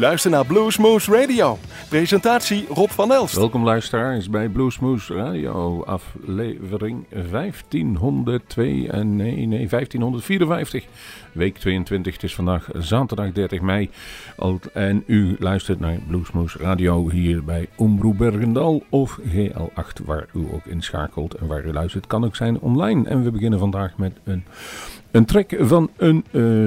luistert naar Bluesmoose Radio. Presentatie Rob van Elst. Welkom luisteraars bij Bluesmoose Radio, aflevering 1554, week 22. Het is vandaag zaterdag 30 mei en u luistert naar Bluesmoose Radio hier bij Omroep Bergendal of GL8, waar u ook inschakelt en waar u luistert. Kan ook zijn online. En we beginnen vandaag met een track van een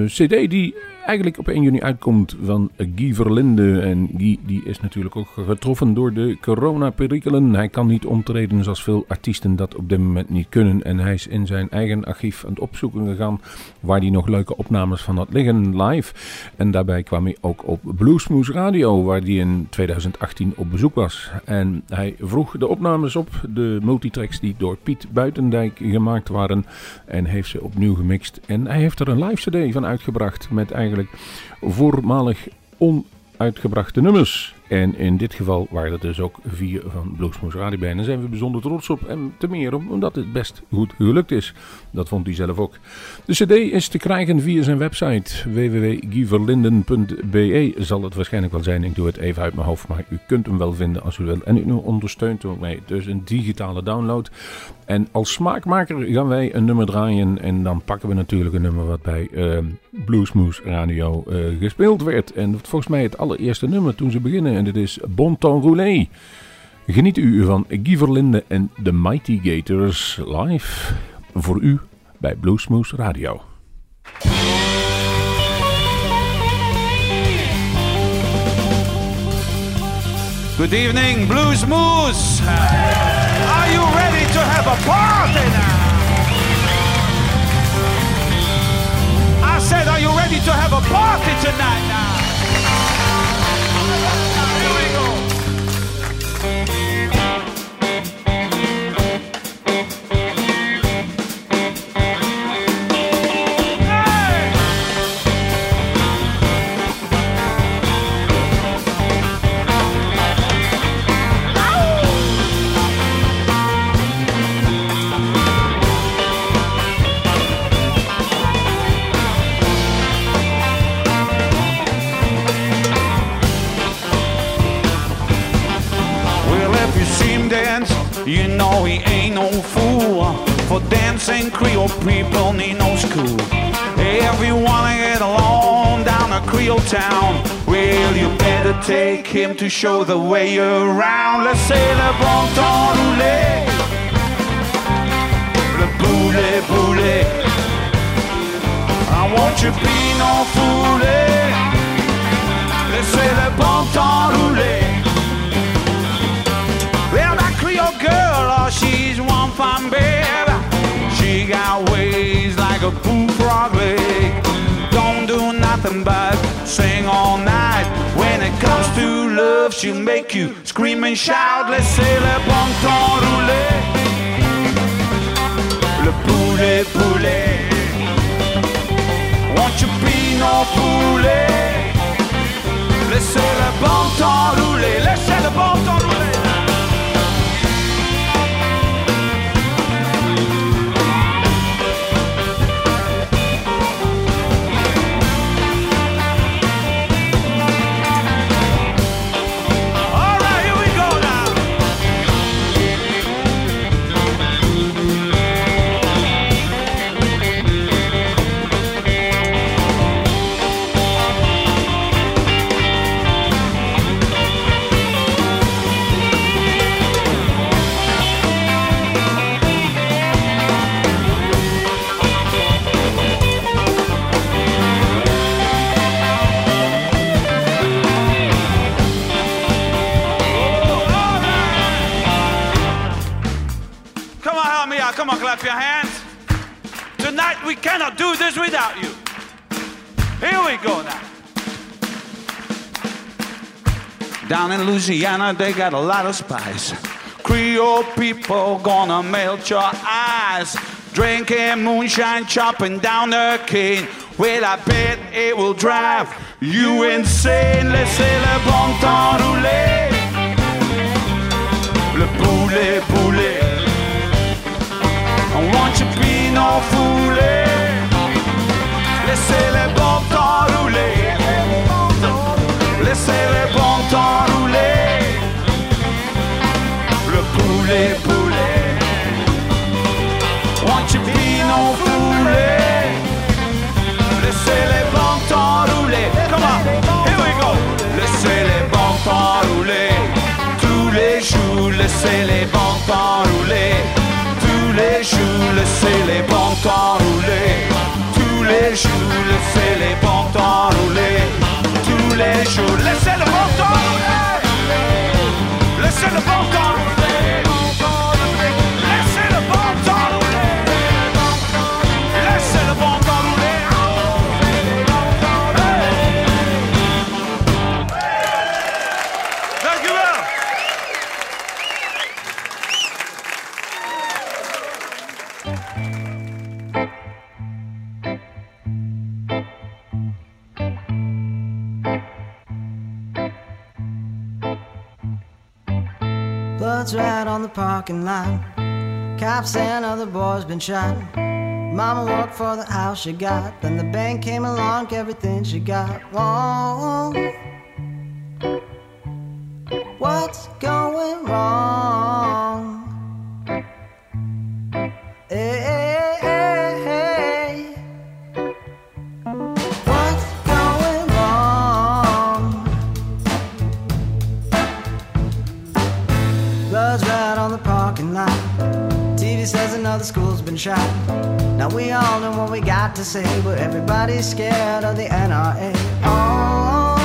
cd die eigenlijk op 1 juni uitkomt van Guy Verlinde. En Guy die is natuurlijk ook getroffen door de coronaperikelen. Hij kan niet optreden zoals veel artiesten dat op dit moment niet kunnen. En hij is in zijn eigen archief aan het opzoeken gegaan waar hij nog leuke opnames van had liggen live. En daarbij kwam hij ook op Bluesmoose Radio, waar hij in 2018 op bezoek was. En hij vroeg de opnames op, de multitracks die door Piet Buitendijk gemaakt waren, en heeft ze opnieuw gemixt. En hij heeft er een live cd van uitgebracht met eigen voormalig onuitgebrachte nummers. En in dit geval waren dat dus ook 4 van Bluesmoose Radio. En daar zijn we bijzonder trots op. En te meer omdat het best goed gelukt is. Dat vond hij zelf ook. De cd is te krijgen via zijn website. www.guyverlinden.be zal het waarschijnlijk wel zijn. Ik doe het even uit mijn hoofd. Maar u kunt hem wel vinden als u wilt. En u ondersteunt ook mee. Dus een digitale download. En als smaakmaker gaan wij een nummer draaien. En dan pakken we natuurlijk een nummer wat bij Bluesmoose Radio gespeeld werd. En volgens mij het allereerste nummer toen ze beginnen. En dit is Bon Ton roulet. Geniet u van Guy Verlinde en The Mighty Gators live voor u bij Bluesmoose Radio. Good evening, Bluesmoose. Are you ready to have a party now? I said, are you ready to have a party tonight now? You know he ain't no fool, for dancing Creole people need no school. Everyone get along down a Creole town. Well, you better take him to show the way around. Let's say le bon ton roulet, le boulet boulet. I want you be no foulet. Let's say le bon ton roulet. Girl, oh, she's one fine babe. She got ways like a bullfrog leg. Don't do nothing but sing all night. When it comes to love, she'll make you scream and shout. Let's say le bon ton roulet, le poulet poulet. Won't you be no poulet? Let's say le bon ton roulet. Let's say le bon ton roulet. Clap your hands. Tonight we cannot do this without you. Here we go now. Down in Louisiana they got a lot of spice. Creole people gonna melt your eyes. Drinking moonshine, chopping down the cane. Well, I bet it will drive you insane. Laissez le bon temps rouler, le poulet poulet. Won't you be no foulet? Laissez le bon temps rouler. Laissez c'est les bons temps roulés. Tous les jours, laissez les bons temps roulés. Tous les jours, laissez le bon temps rouler. Laissez le bon temps rouler. Laissez le bon temps rouler. Laissez le bon temps rouler. Dank u wel. Blood's red on the parking lot. Cops and other boys been shot. Mama worked for the house she got. Then the bank came along, everything she got. Whoa. What's going wrong? Hey. What's going wrong? Blood's red on the parking lot. TV says another school's been shot. Now we all know what we got to say, but everybody's scared of the NRA. Oh,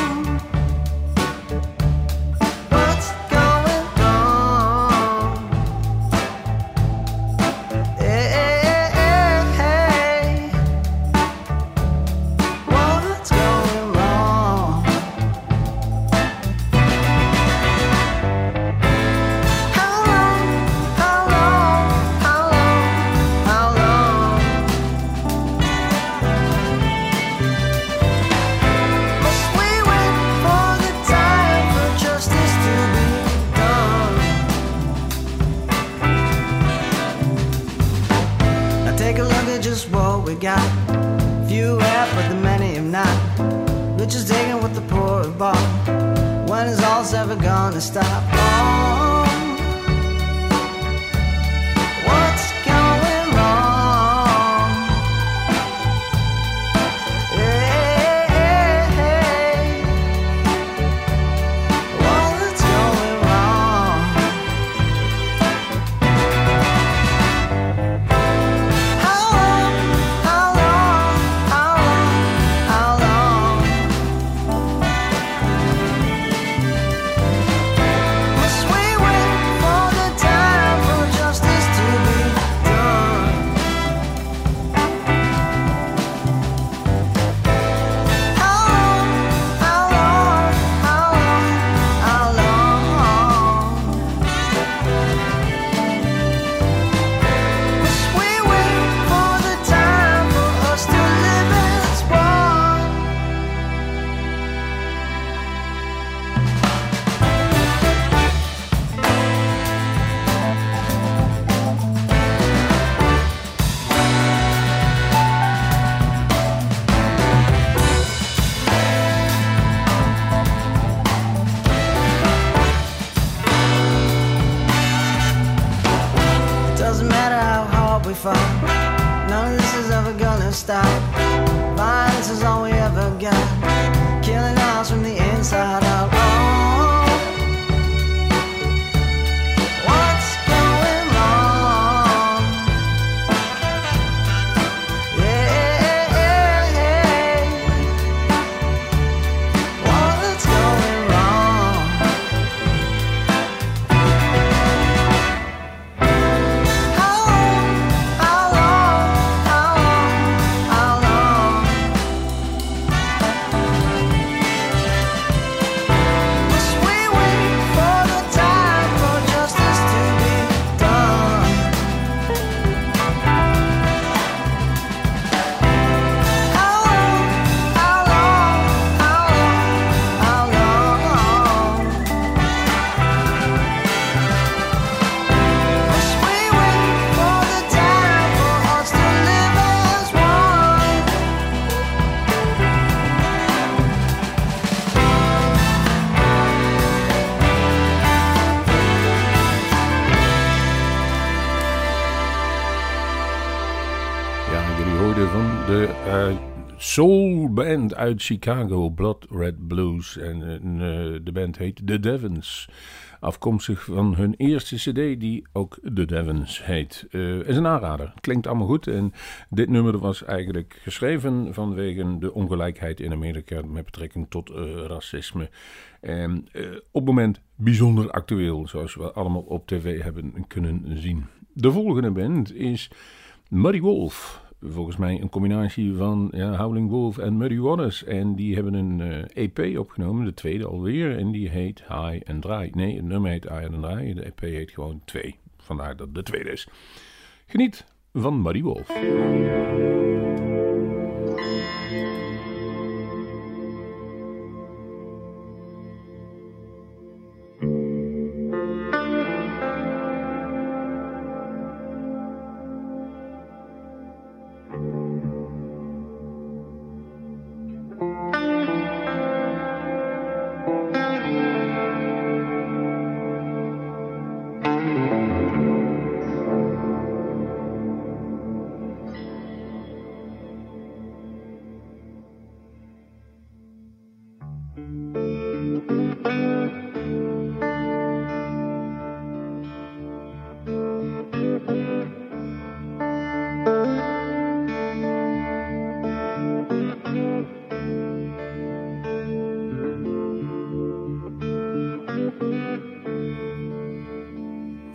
what's going wrong? Hey. What's going wrong? How long? Must we wait for the time for justice to be done? Now take a look at just what we got. Few have, but the many have not. Rich is digging with the poor have bought. When is all this ever gonna stop? Oh, what's going wrong? Hey. What's going wrong? How long? Must we wait for the time for justice to be done? How long? Must we wait for the time for us to live as one? It doesn't matter how hard we fight, none of this is ever gonna stop. Violence is all we ever got, killing us from the inside out. Oh, what's going wrong? Yeah. What's going wrong? How long? Must we wait for the time for justice to be done? How long? Must we wait for the time for us to live as one? Ja, jullie hoorden van de soul band uit Chicago, Blood Red Blues. En de band heet The Devonns. Afkomstig van hun eerste cd die ook The Devonns heet. Is een aanrader. Klinkt allemaal goed. En dit nummer was eigenlijk geschreven vanwege de ongelijkheid in Amerika met betrekking tot racisme. En op het moment bijzonder actueel, zoals we allemaal op tv hebben kunnen zien. De volgende band is Muddy Wolf. Volgens mij een combinatie van Howling Wolf en Muddy Waters. En die hebben een EP opgenomen, de tweede alweer. En die heet High and Dry. Nee, het nummer heet High and Dry. De EP heet gewoon 2. Vandaar dat het de tweede is. Geniet van Muddy Wolf.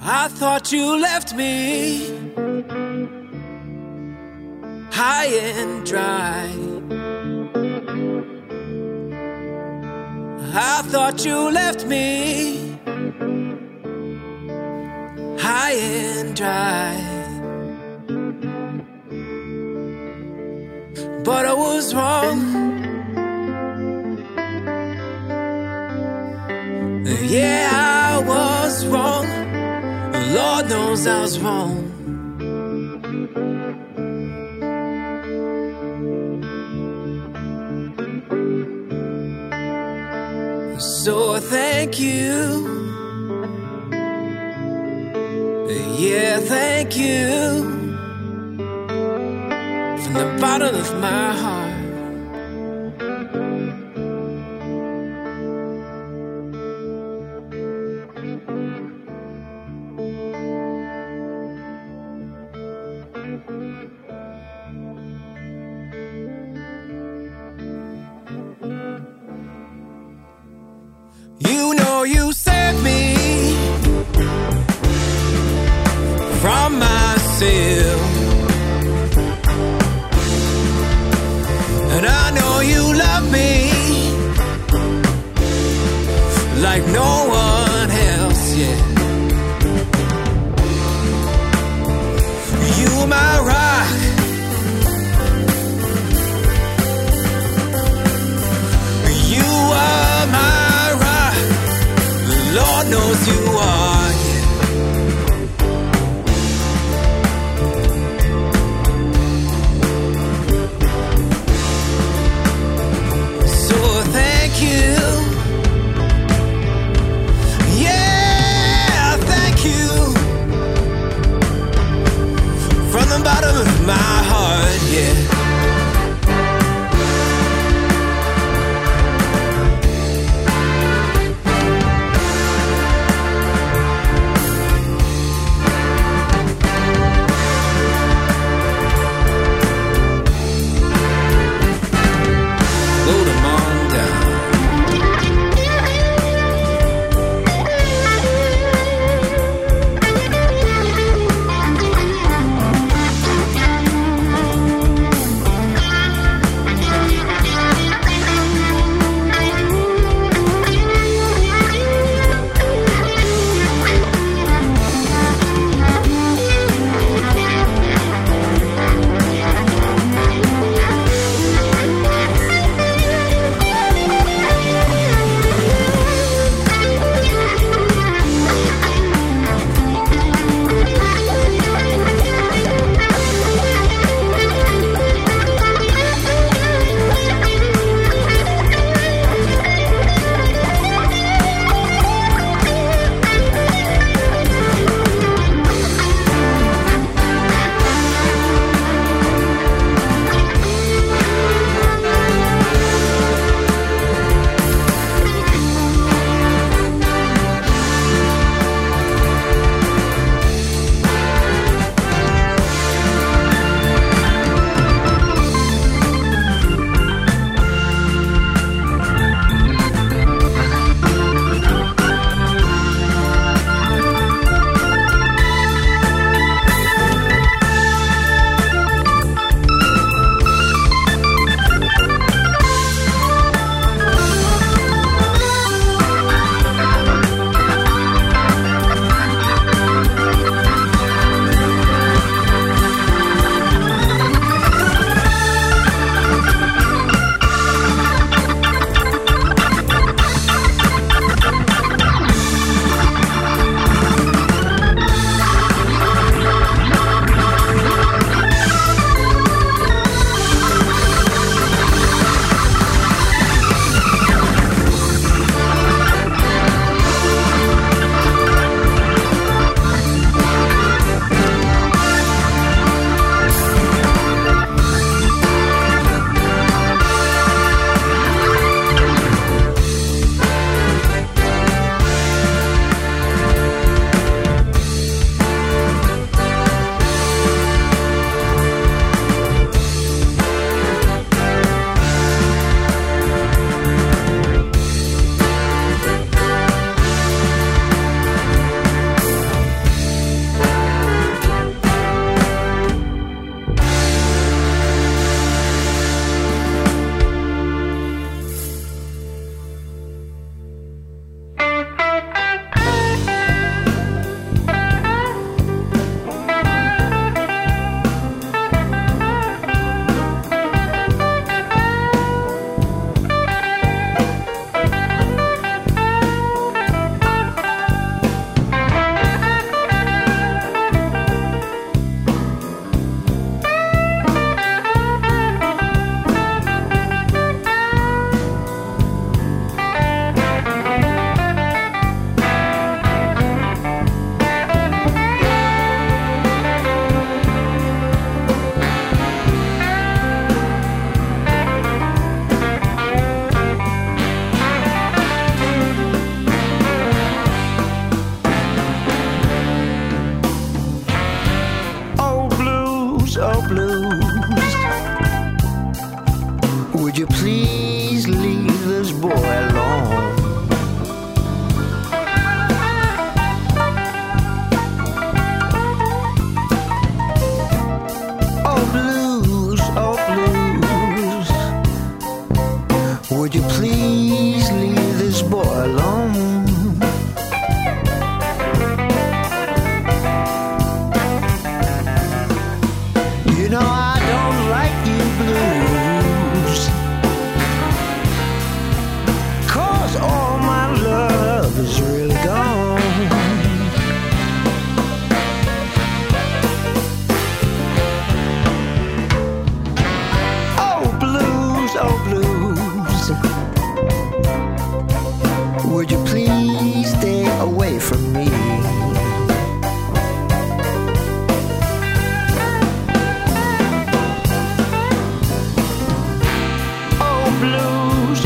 I thought you left me high and dry. I thought you left me high and dry. But I was wrong. Yeah, I was wrong. Lord knows I was wrong. So thank you. Yeah, thank you. From the bottom of my heart. Down. please leave this boy alone. Oh blues, would you please leave this boy alone? You know I don't like you blues, 'cause all my love is really gone. Oh blues, would you please stay away from me? Oh blues,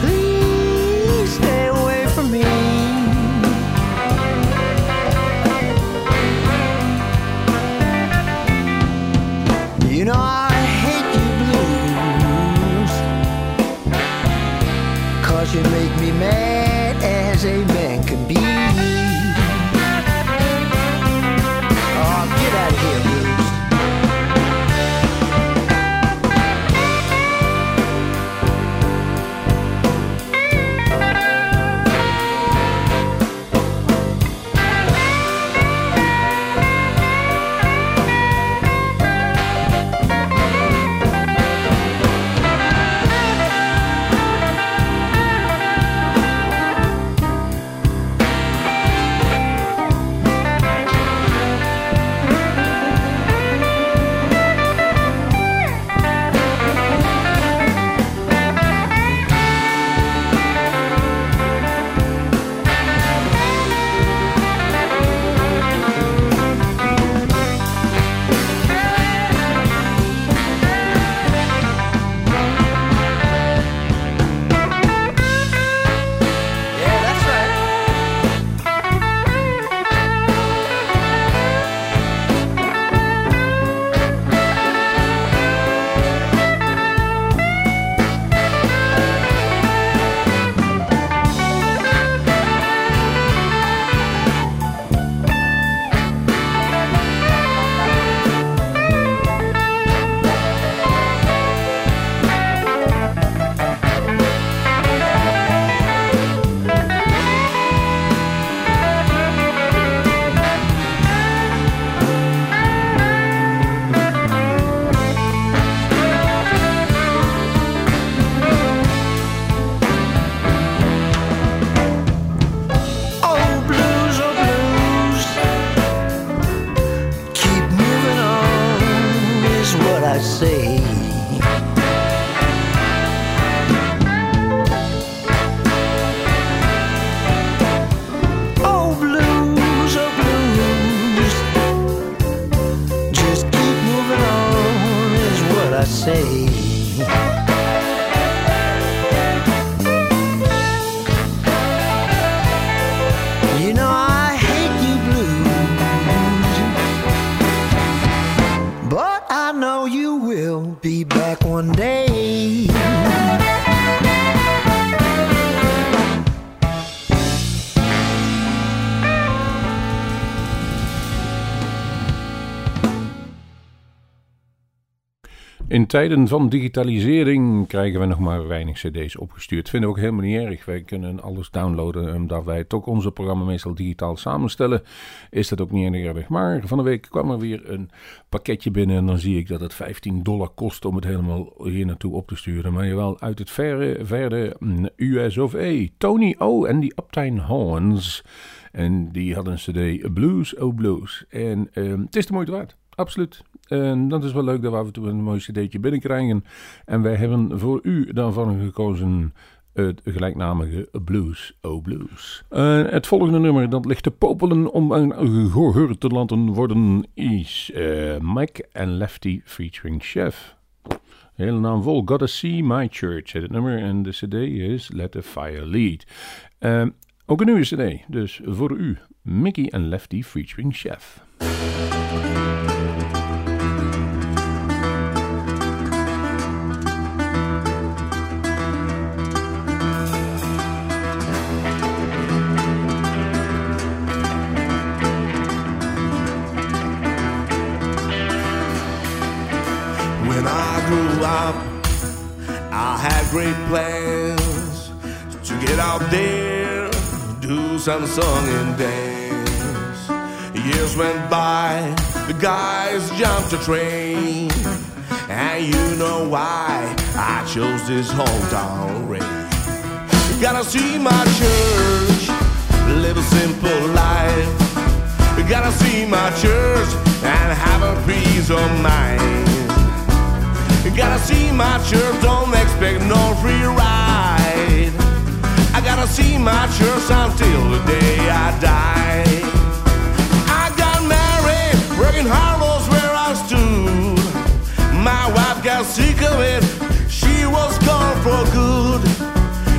please stay away from me. You know I hate you blues, 'cause you make me mad as a man can be. Oh, get out of here blues. In tijden van digitalisering krijgen we nog maar weinig cd's opgestuurd. Vinden we ook helemaal niet erg. Wij kunnen alles downloaden, omdat wij toch onze programma meestal digitaal samenstellen. Is dat ook niet erg. Maar van de week kwam er weer een pakketje binnen en dan zie ik dat het $15 kost om het helemaal hier naartoe op te sturen. Maar jawel, uit het verre US of A. Tony O en die Uptown Horns. En die hadden een cd Blues o Blues. En het is de moeite waard. Absoluut. En dat is wel leuk dat we af en toe een mooi cd'tje binnenkrijgen. En wij hebben voor u daarvan gekozen het gelijknamige Blues o Blues. Het volgende nummer dat ligt te popelen om een gehoor te laten worden is Mike en Lefty featuring Chef. De hele naam vol. Gotta See My Church. Het nummer en de cd is Let the Fire Lead. Ook een nieuwe cd. Dus voor u Mickey en Lefty featuring Chef. When I grew up, I had great plans to get out there, do some song and dance. Years went by, the guys jumped the train, and you know why I chose this whole darn race. Gotta see my church, live a simple life. Gotta see my church and have a peace of mind. Gotta see my church, don't expect no free ride. I gotta see my church until the day I die. I got married, working hard was where I stood. My wife got sick of it, she was gone for good.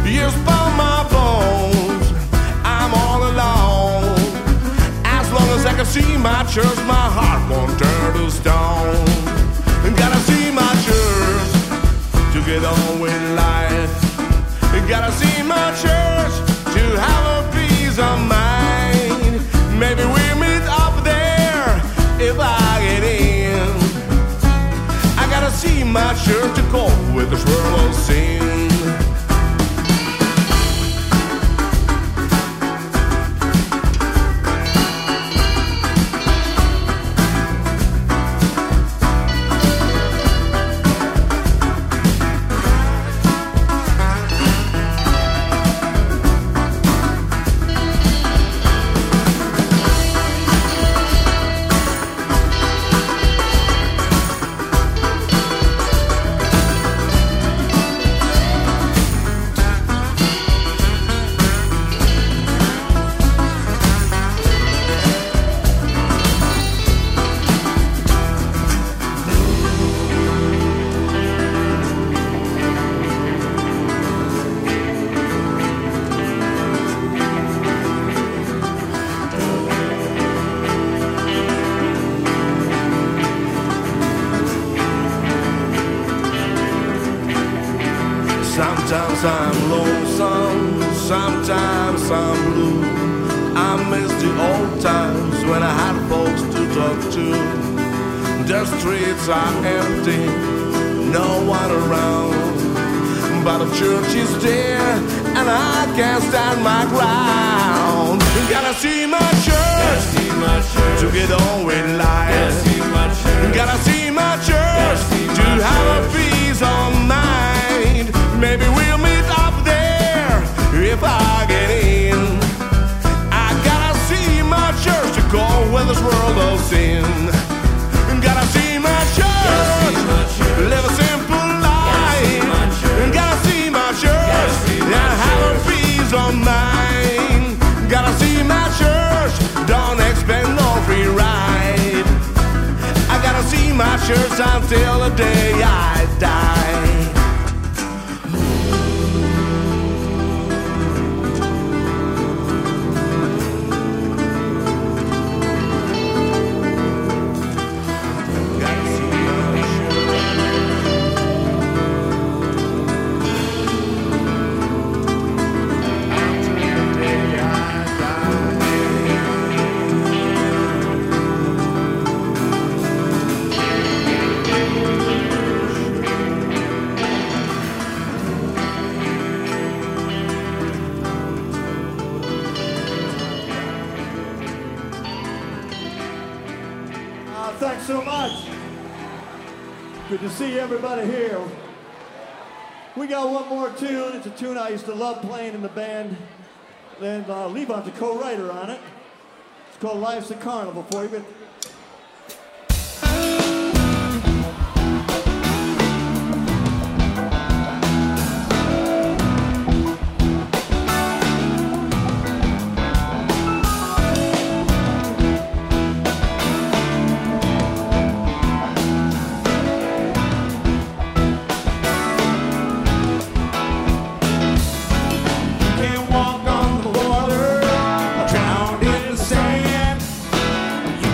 Years found my bones, I'm all alone. I can see my church, my heart won't turn to stone. Gotta see my church to get on with life. Gotta see my church to have a peace of mind. Maybe we meet up there if I get in. I gotta see my church to cope with this world of sin. Sometimes I'm lonesome, sometimes I'm blue. I miss the old times when I had folks to talk to. The streets are empty, no one around. But the church is there, and I can't stand my ground. Gotta see my church to get on with life. Gotta see my church to have a peace of mind. Maybe we'll meet up there if I get in. I gotta see my church to go with this world of sin. Gotta see my church, live a simple life. Gotta see my church and have a peace of mind. Gotta see my church, don't expect no free ride. I gotta see my church until the day I die. Good to see everybody here. We got one more tune. It's a tune I used to love playing in the band. And Levon's the co-writer on it. It's called Life's a Carnaval for you.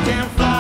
Can't fly.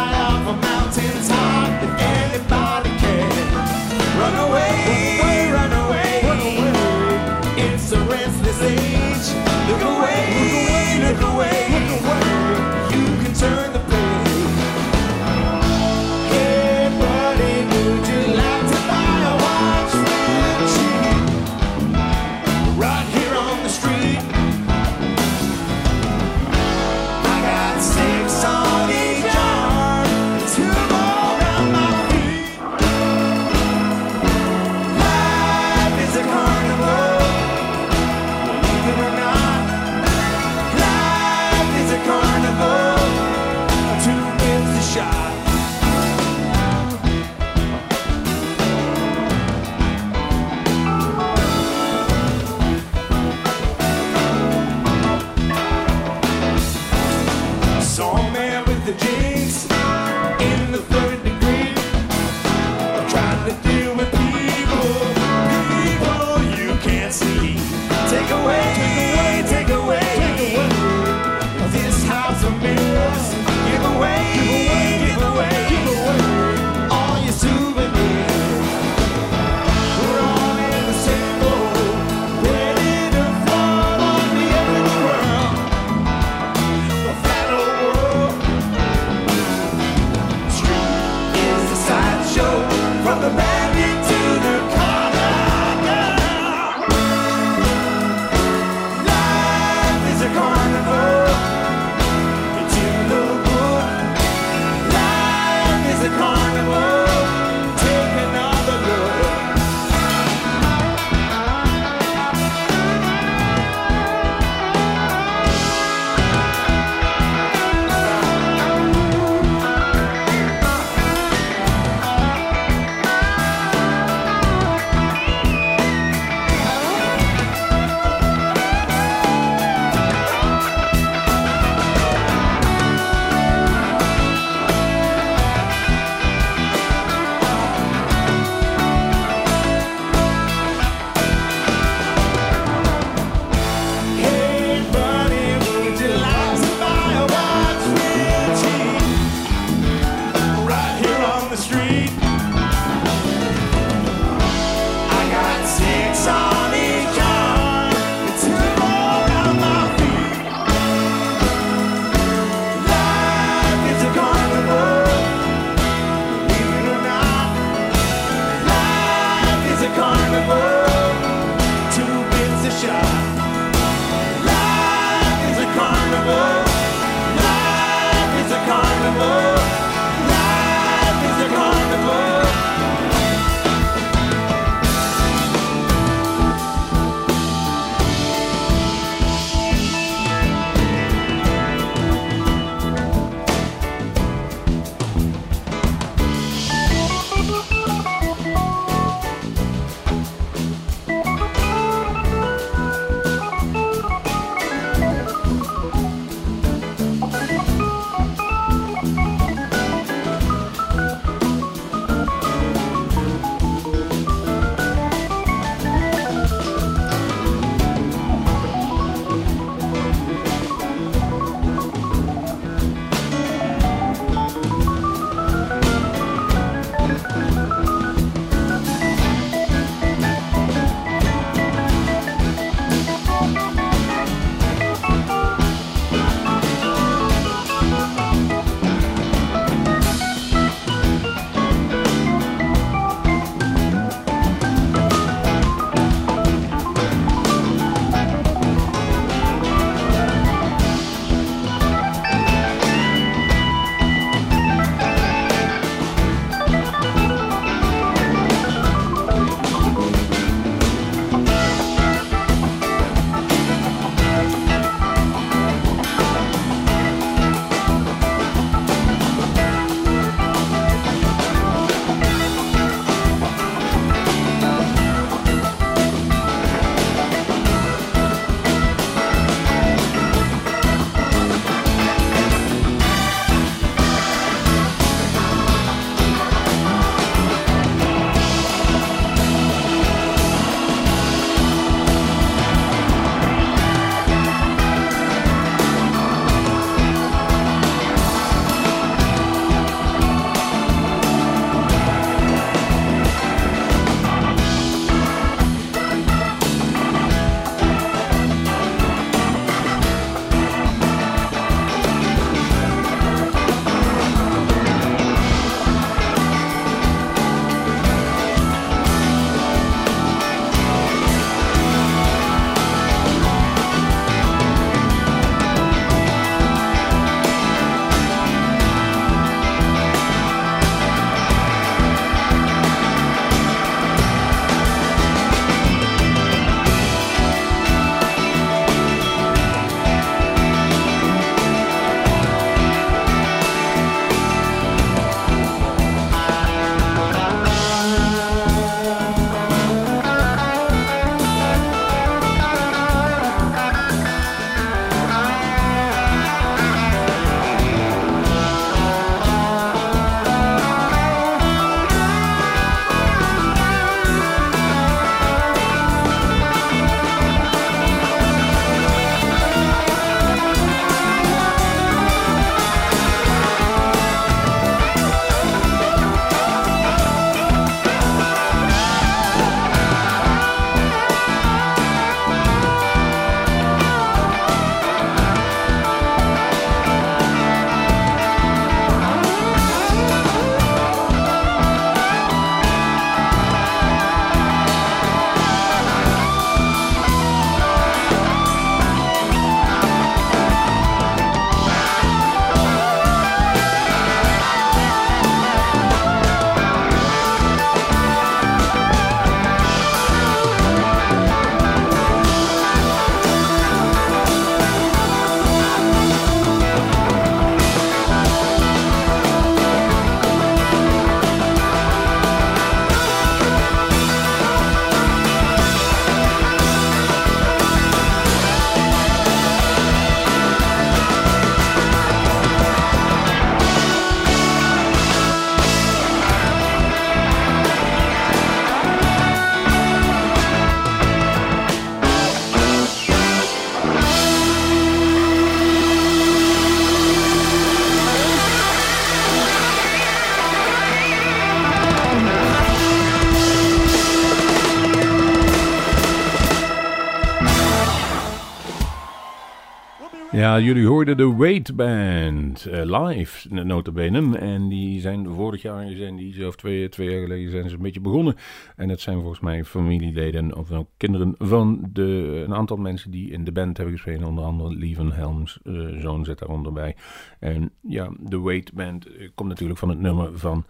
Ja, jullie hoorden de Weight Band live, nota bene. En die zijn vorig jaar, twee jaar geleden zijn ze een beetje begonnen. En dat zijn volgens mij familieleden of nou, kinderen van een aantal mensen die in de band hebben gespeeld. Onder andere Lee Helms, zoon zit daaronder bij. En ja, de Weight Band komt natuurlijk van het nummer van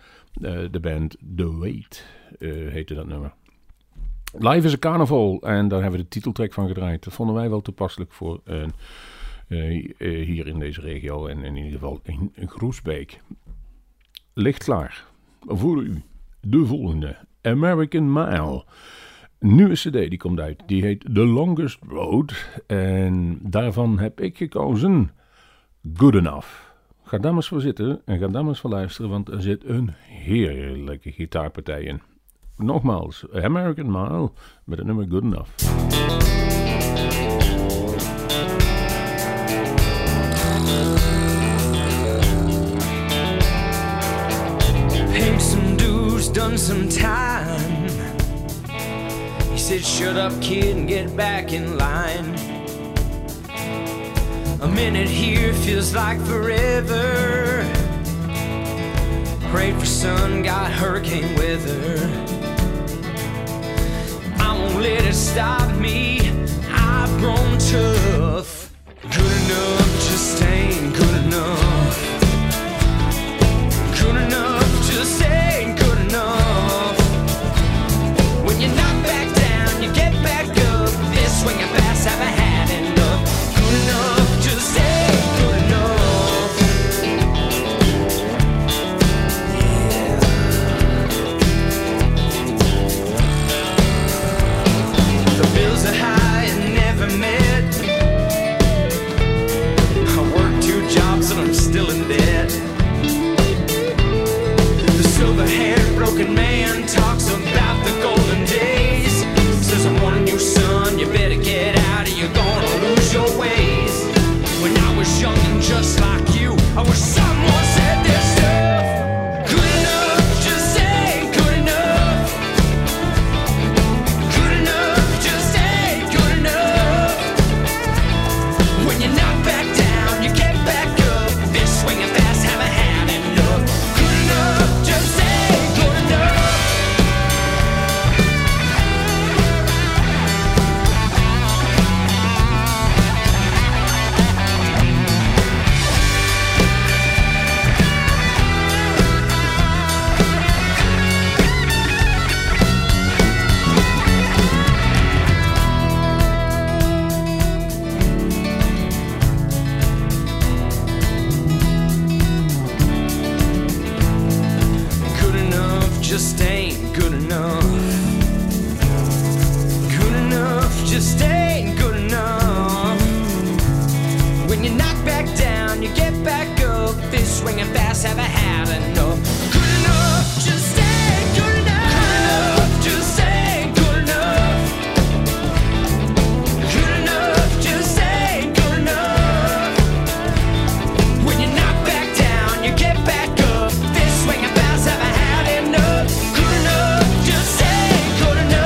de band The Weight, heette dat nummer. Life is a carnaval. En daar hebben we de titeltrack van gedraaid. Dat vonden wij wel toepasselijk voor hier in deze regio. En in ieder geval in Groesbeek. Ligt klaar. Voor u de volgende. American Mile. Nieuwe cd die komt uit. Die heet The Longest Road. En daarvan heb ik gekozen Good Enough. Ga daar maar eens voor zitten. En ga daar maar eens voor luisteren. Want er zit een heerlijke gitaarpartij in. Nogmaals, American Mile met het nummer Good Enough. Done some time. He said, shut up, kid, and get back in line. A minute here feels like forever. Prayed for sun, got hurricane weather. I won't let it stop me. I've grown tough. Good enough, just ain't good enough. Good enough, just ain't good enough. When you're knocked back down, you get back up. This swing and fast, haven't had enough. Good enough, just ain't good enough. Yeah. The bills are high and never met. I worked 2 jobs and I'm still in debt. The silver hair. Broken man talks about the golden days. Says I'm warning you, son, you better get out or you're gonna lose your ways. When I was young and just like you, I wish someone said this stuff. Good enough, just ain't good enough. Good enough, just ain't good enough. When you're knocked back down, you get back up. This swinging fast, haven't had enough. Good enough, just ain't. Just ain't good enough. Good enough, just ain't good enough. When you're knocked back down, you get back up. This swinging fast, haven't had enough. Good enough, just ain't good enough. Good enough, just ain't good enough. Good enough, just ain't good enough. When you're knocked back down, you get back up. This swinging fast, haven't had enough. Good enough, just ain't good enough.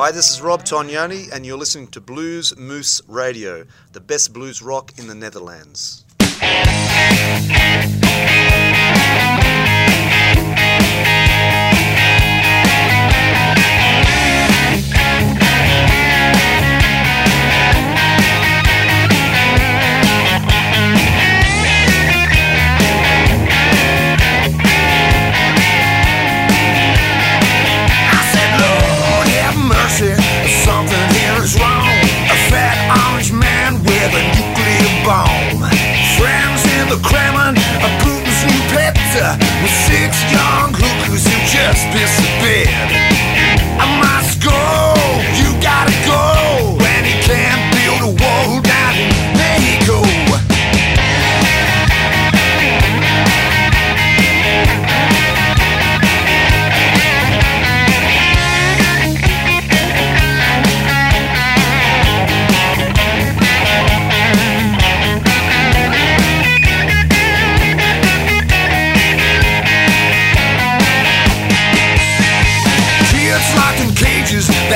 Hi, this is Rob Tognoni, and you're listening to Bluesmoose Radio, the best blues rock in the Netherlands. Something here is wrong. A fat orange man with a nuclear bomb. Friends in the Kremlin, a Putin's new pet, with six young hookers who just pissed the bed. I must go, you gotta go, and he can't build a wall down in Mexico.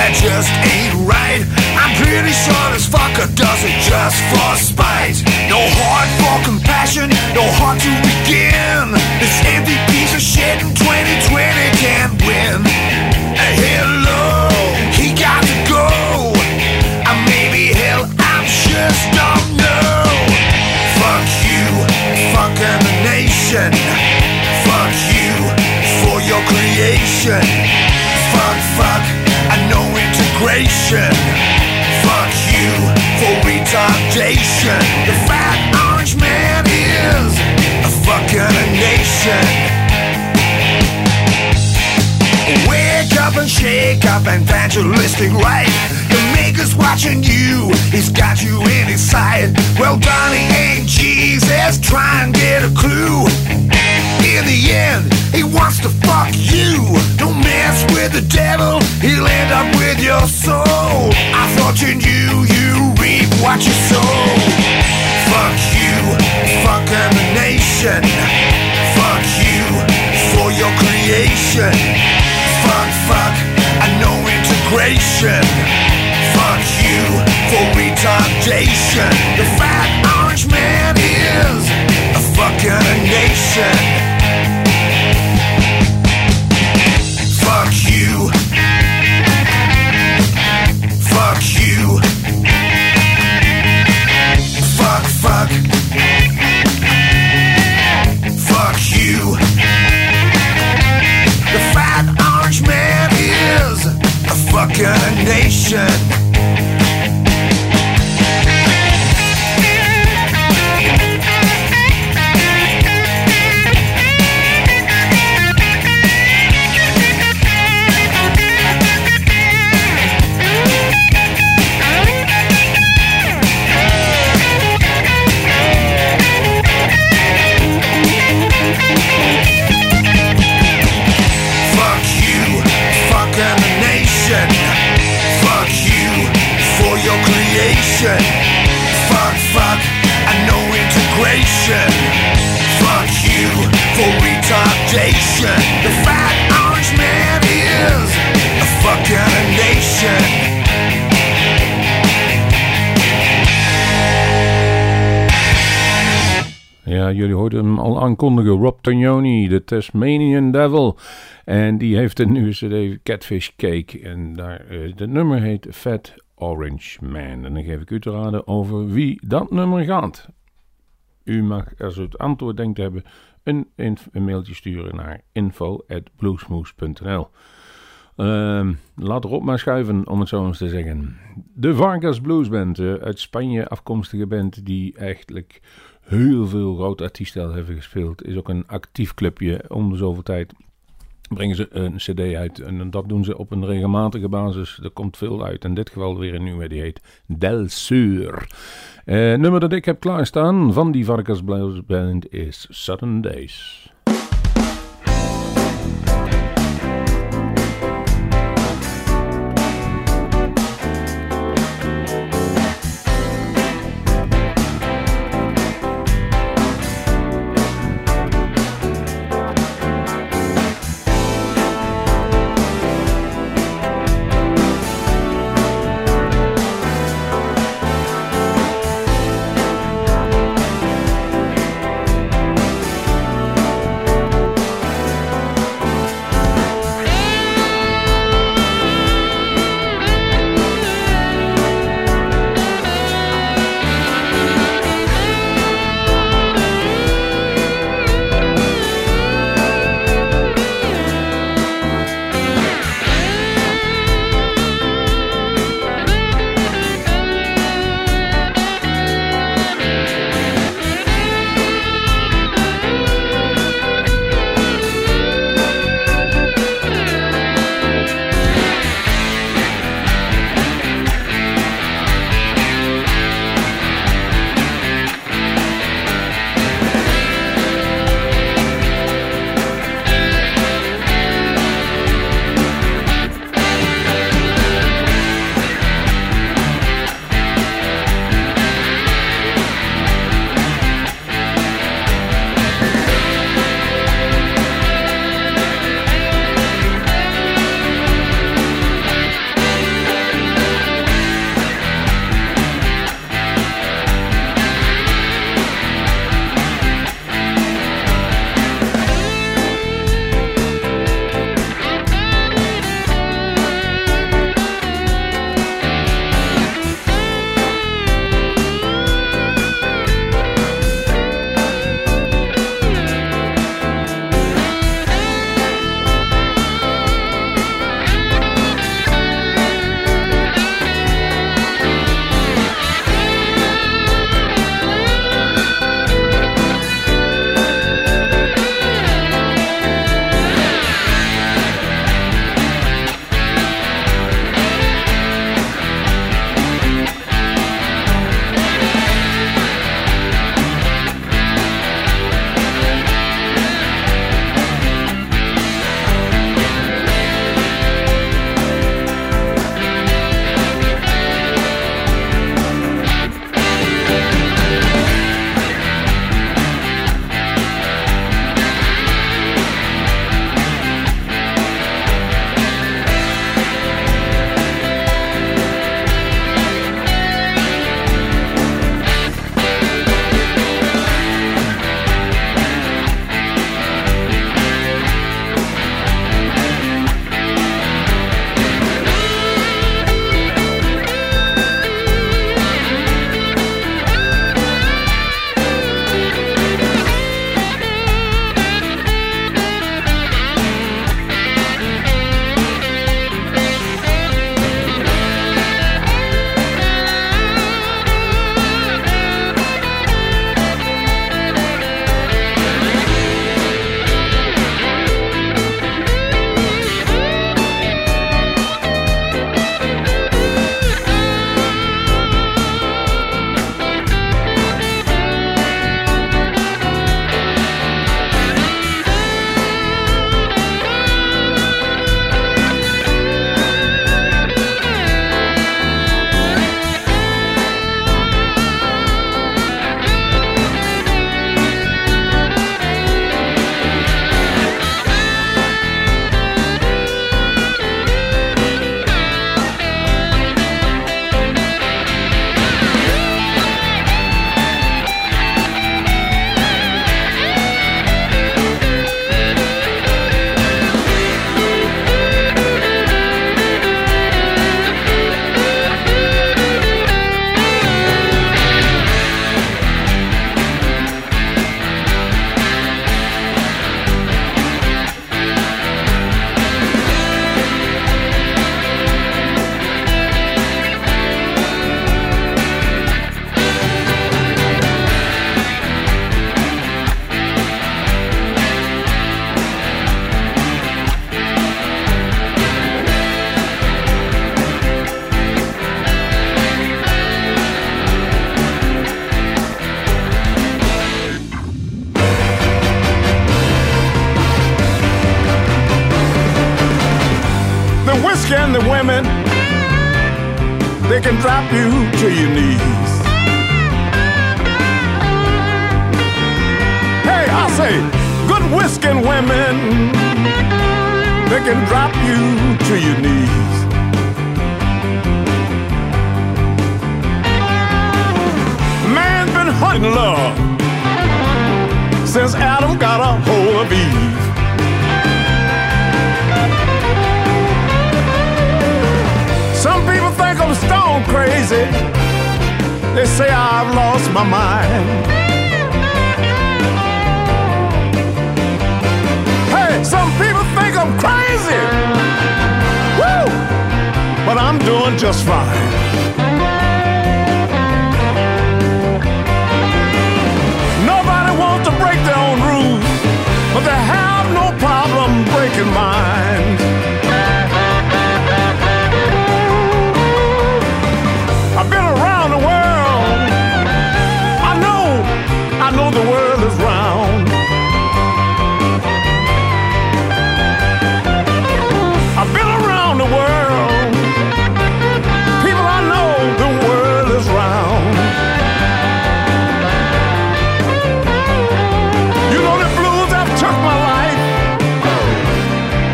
That just ain't right. I'm pretty sure this fucker does it just for spite. No heart for compassion, no heart to begin. This empty piece of shit in 2020 can't win. Hello, he got to go. Maybe hell, I just don't know. Fuck you, fucking the nation. Fuck you for your creation. Fuck, fuck. I know integration. Fuck you for retardation. The fat orange man is a fucking nation. Wake up and shake up, evangelistic right. The maker's watching you, he's got you in his sight. Well, Donnie ain't Jesus, try and get a clue. In the end, he wants to fuck you. Don't mess with the devil, he'll end up with your soul. I thought you knew you reap what you sow. Fuck you, fucking the nation. Fuck you for your creation. Fuck, fuck, I know integration. Fuck you for retardation. The fat orange man is a fucking nation. Fuck you. Fuck, fuck. Fuck you. The fat orange man is a fucking nation. Fuck, fuck, I know integration. Fuck you for retardation. The fat orange man is a fucking nation. Ja, jullie hoorden hem al aankondigen. Rob Tognoni, de Tasmanian Devil. En die heeft een nieuwe CD, Catfish Cake. En daar, het nummer heet Fat Orange Man. En dan geef ik u te raden over wie dat nummer gaat. U mag, als u het antwoord denkt te hebben, een mailtje sturen naar info@bluesmoose.nl. Laat erop maar schuiven, om het zo eens te zeggen. De Vargas Blues Band, uit Spanje afkomstige band die eigenlijk heel veel grote artiesten hebben gespeeld. Is ook een actief clubje, om de zoveel tijd brengen ze een cd uit en dat doen ze op een regelmatige basis. Er komt veel uit, in dit geval weer een nieuwe die heet Del sur. Nummer dat ik heb klaarstaan van die Vargas Blues Band is Sudden Days. and the women, they can drop you to your knees. Hey, I say, good whisking women, they can drop you to your knees. Man's been hunting love since Adam got a hold of Eve. Some people think I'm stone crazy. They say I've lost my mind. Hey, some people think I'm crazy. Woo! But I'm doing just fine. Nobody wants to break their own rules, but they have no problem breaking mine. The world is round. I've been around the world. People I know, the world is round. You know the blues have took my life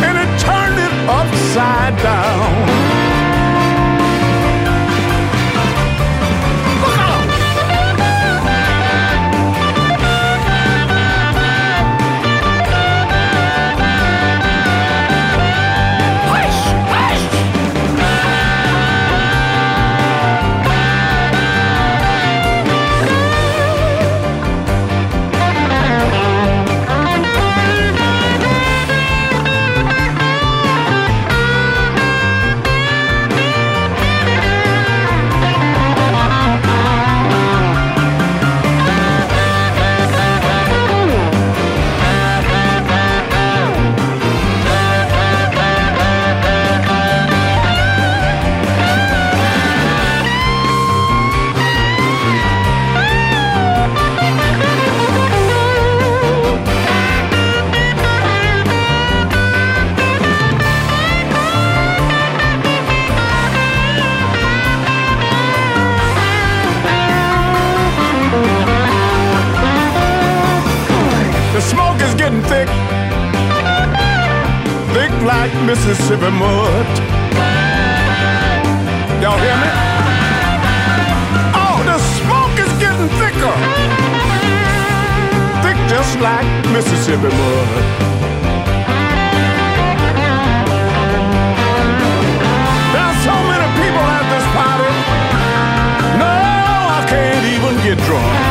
and it turned it upside down. Mississippi mud. Y'all hear me? Oh, the smoke is getting thicker. Thick just like Mississippi mud. There's so many people at this party. No, I can't even get drunk.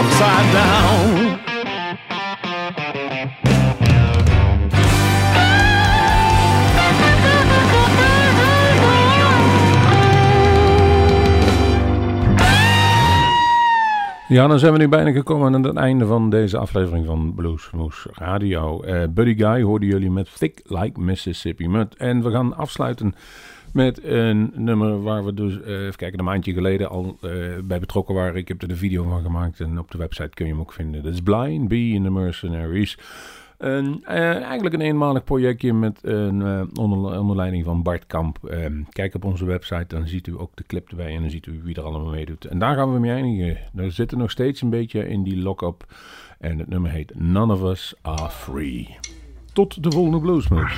Upside down. Ja, dan zijn we nu bijna gekomen aan het einde van deze aflevering van Bluesmoose Radio. Buddy Guy hoorden jullie met Thick Like Mississippi Mud. En we gaan afsluiten met een nummer waar we dus, even kijken, een maandje geleden al bij betrokken waren. Ik heb er de video van gemaakt en op de website kun je hem ook vinden. Dat is Blind Bee in the Mercenaries. Eigenlijk een eenmalig projectje met onder leiding van Bart Kamp. Kijk op onze website, dan ziet u ook de clip erbij en dan ziet u wie er allemaal meedoet. En daar gaan we mee eindigen. Er zitten nog steeds een beetje in die lock-up. En het nummer heet None of Us Are Free. Tot de volgende Bluesmoose.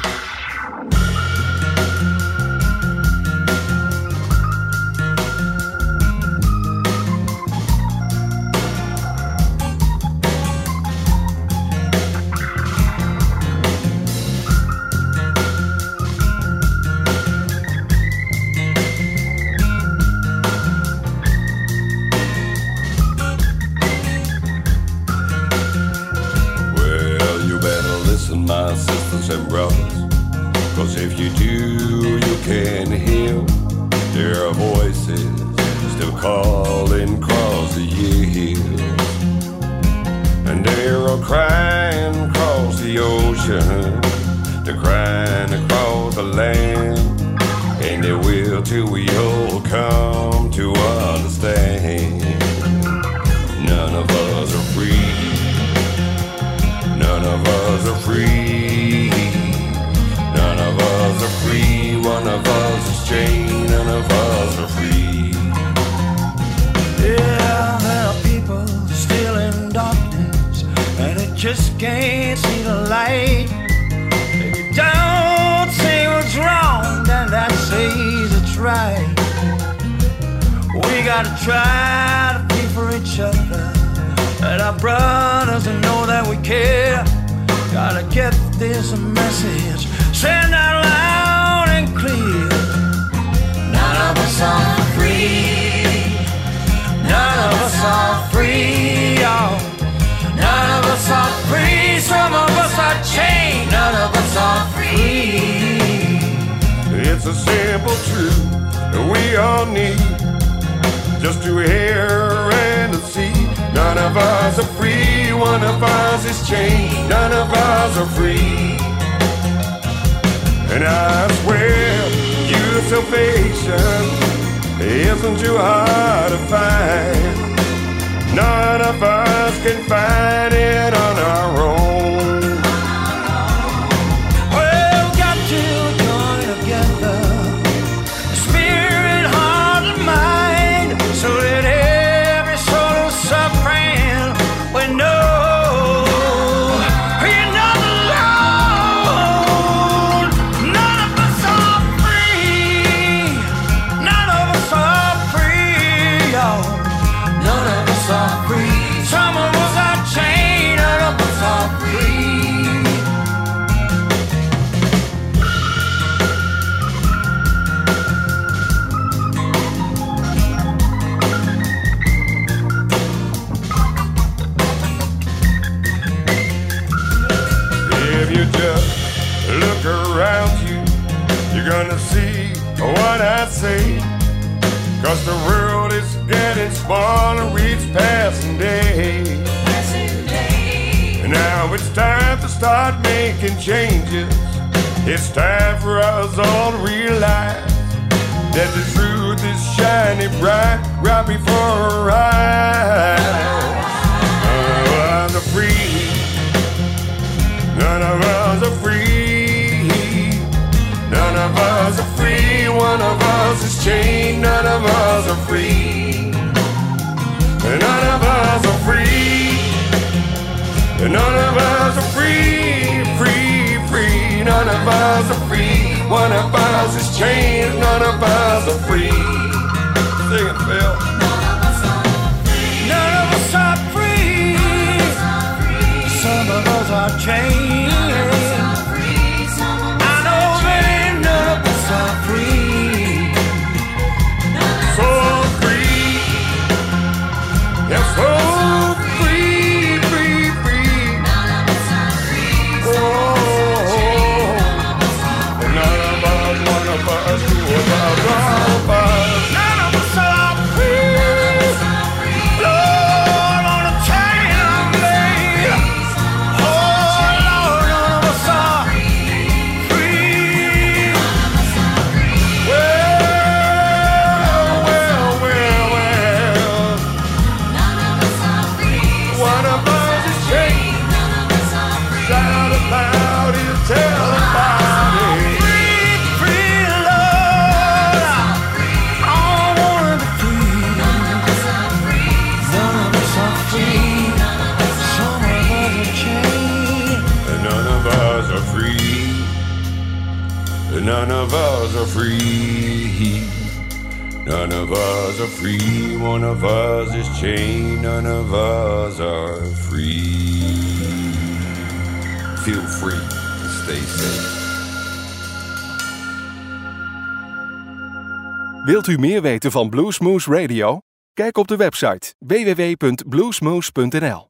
'Cause if you do, you can heal. There are voices still calling 'cross the years, and they're a crying 'cross the ocean. They're crying across the land, and they will till we all come to understand. None of us are free. None of us are free. None of us are free. One of us is chained. None of us are free. Yeah, there are people still in darkness, and they just can't see the light. If you don't say what's wrong, then that says it's right. We gotta try to be for each other, and our brothers to know that we care. Gotta get this message send out loud and clear. None of us are free. None of us are free, y'all. None of us are free. Some of us are chained. None of us are free. It's a simple truth that we all need just to hear and to see. None of us are free. One of us is chained. None of us are free. And I swear, your salvation isn't too hard to find. None of us can find it on our own. Well, we've got to join together, spirit, heart, and mind, so that every soul is suffering. We know we're not alone. None of us are free. None of us are free, y'all. None of us are free. Some of us are chained. None of us are free. If you just look around you, you're gonna see what I say. 'Cause the world is getting smaller each passing day. And now it's time to start making changes. It's time for us all to realize that the truth is shining bright, right before our eyes. None of us are free. None of us are free. None of us are free. One of us is chained. None of us are free. None of us are free. None of us are free. Free, free. None of us are free. One of us is chained. None of us are free. Sing it, Phil. None of us are free. Some of us are chained. I know many none of us are free. So free. Yeah, so free, free, free. Oh, none of us, one of us, two of us, all of us. None of us are free. Lord, on a chain I'm laid. Oh Lord, none of us are free. Well, well, well. One of us is chained. Shout it loud and tell about it. Free, free, Lord. I wanna be free. None of us are free. Some of us are chained. None of us are free. None of us are free. None of us are free. One of us is chained. None of us are free. Feel free to stay safe. Wilt u meer weten van Bluesmoose Radio? Kijk op de website www.bluesmoose.nl.